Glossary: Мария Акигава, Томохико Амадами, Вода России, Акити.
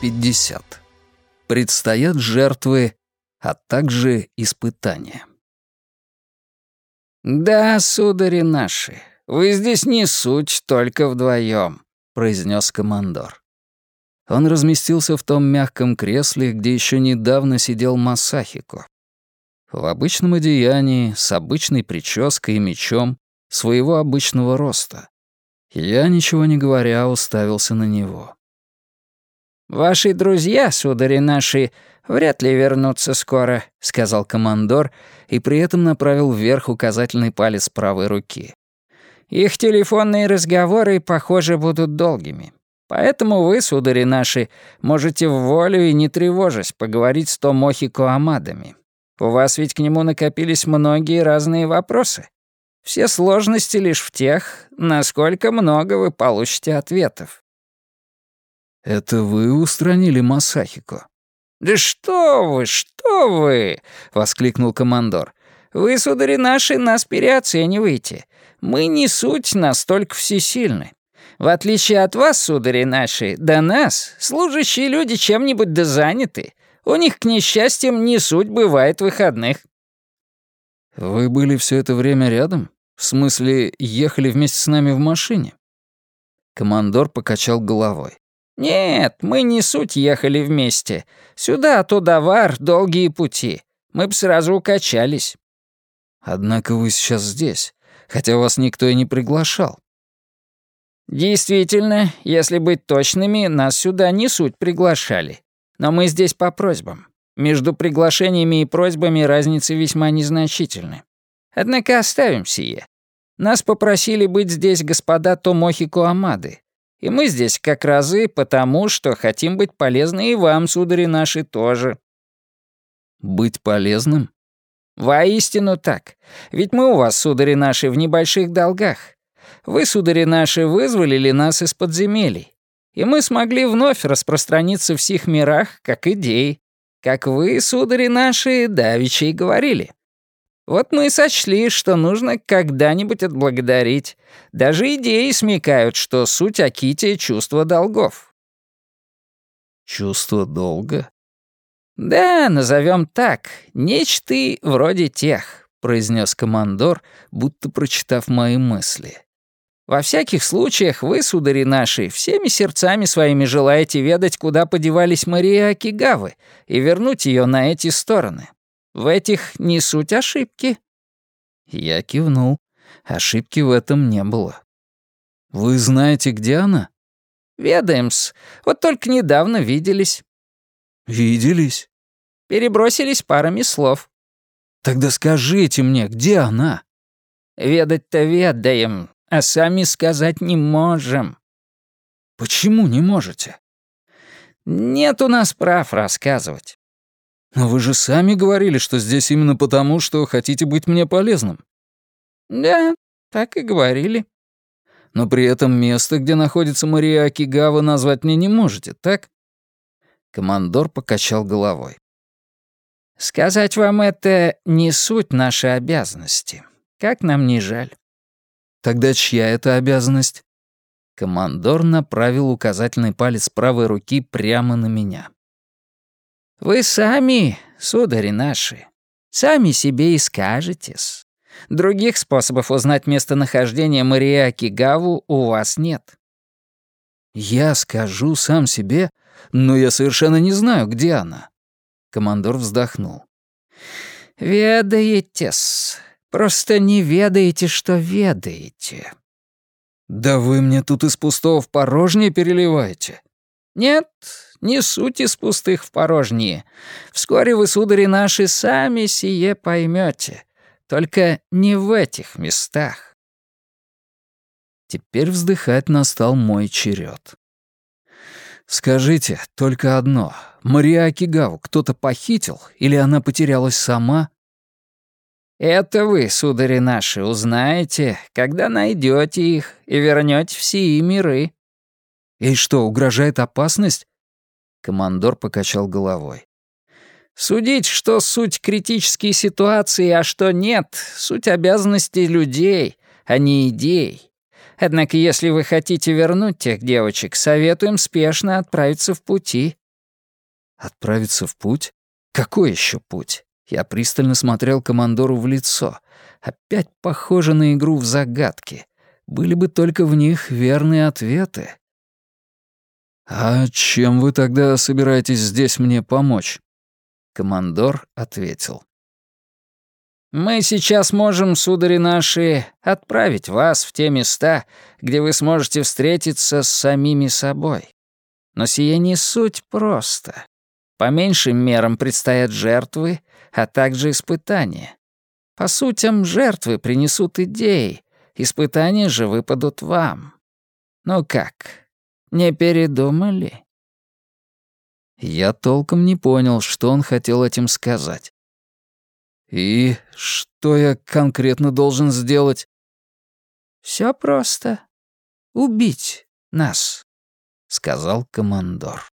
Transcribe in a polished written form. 50. Предстоят жертвы, а также испытания. «Да, судари наши, вы здесь не суть только вдвоем», — произнес командор. Он разместился в том мягком кресле, где еще недавно сидел Масахико. В обычном одеянии, с обычной прической и мечом, своего обычного роста. Я, ничего не говоря, уставился на него. «Ваши друзья, судари наши, вряд ли вернутся скоро», — сказал командор и при этом направил вверх указательный палец правой руки. «Их телефонные разговоры, похоже, будут долгими. Поэтому вы, судари наши, можете в волю и не тревожась поговорить с Томохико Амадами. У вас ведь к нему накопились многие разные вопросы. Все сложности лишь в тех, насколько много вы получите ответов». «Это вы устранили Масахико?» «Да что вы!» — воскликнул командор. «Вы, судари наши, нас переоцениваете. Мы не суть настолько всесильны. В отличие от вас, судари наши, до нас, служащие люди чем-нибудь да заняты. У них, к несчастьям, не суть бывает выходных». «Вы были все это время рядом? В смысле, ехали вместе с нами в машине?» Командор покачал головой. «Нет, мы не суть ехали вместе. Сюда, туда-вар, долгие пути. Мы бы сразу укачались». «Однако вы сейчас здесь, хотя вас никто и не приглашал». «Действительно, если быть точными, нас сюда не суть приглашали. Но мы здесь по просьбам. Между приглашениями и просьбами разницы весьма незначительны. Однако оставим сие. Нас попросили быть здесь господа Томохико Амады. И мы здесь как разы потому, что хотим быть полезны и вам, судари наши, тоже». «Быть полезным?» «Воистину так. Ведь мы у вас, судари наши, в небольших долгах. Вы, судари наши, вызволили нас из подземелий. И мы смогли вновь распространиться в сих мирах, как идеи. Как вы, судари наши, давеча и говорили. Вот мы и сочли, что нужно когда-нибудь отблагодарить. Даже идеи смекают, что суть Акити — чувство долгов». «Чувство долга?» «Да, назовем так. Нечто вроде тех», — произнес командор, будто прочитав мои мысли. «Во всяких случаях вы, судари наши, всеми сердцами своими желаете ведать, куда подевались Мария Акигавы, и вернуть ее на эти стороны. В этих не суть ошибки». Я кивнул. Ошибки в этом не было. «Вы знаете, где она?» «Ведаем-с. Вот только недавно виделись». «Виделись?» «Перебросились парами слов». «Тогда скажите мне, где она?» «Ведать-то ведаем, а сами сказать не можем». «Почему не можете?» «Нет у нас прав рассказывать». «Но вы же сами говорили, что здесь именно потому, что хотите быть мне полезным». «Да, так и говорили». «Но при этом место, где находится Мария Акигава, назвать мне не можете, так?» Командор покачал головой. «Сказать вам это не суть нашей обязанности. Как нам не жаль». «Тогда чья это обязанность?» Командор направил указательный палец правой руки прямо на меня. «Вы сами, судари наши, сами себе и скажете-с. Других способов узнать местонахождение Марии Акигавы у вас нет». «Я скажу сам себе, но я совершенно не знаю, где она». Командор вздохнул. «Ведаете-с. Просто не ведаете, что ведаете». «Да вы мне тут из пустого в порожнее переливаете». «Нет, не суть из пустых в порожние. Вскоре вы, судари наши, сами сие поймете. Только не в этих местах». Теперь вздыхать настал мой черед. «Скажите только одно. Мария Акигаву кто-то похитил или она потерялась сама?» «Это вы, судари наши, узнаете, когда найдете их и вернете все миры». «И что, угрожает опасность?» Командор покачал головой. «Судить, что суть критические ситуации, а что нет, суть обязанностей людей, а не идей. Однако, если вы хотите вернуть тех девочек, советуем спешно отправиться в пути, Отправиться в путь? Какой еще путь? Я пристально смотрел командору в лицо. Опять похоже на игру в загадки. Были бы только в них верные ответы. «А чем вы тогда собираетесь здесь мне помочь?» Командор ответил. «Мы сейчас можем, судари наши, отправить вас в те места, где вы сможете встретиться с самими собой. Но сие не суть просто. По меньшим мерам предстоят жертвы, а также испытания. По сутям жертвы принесут идеи, испытания же выпадут вам. Ну как, не передумали?» Я толком не понял, что он хотел этим сказать. «И что я конкретно должен сделать?» «Всё просто. Убить нас», — сказал командор.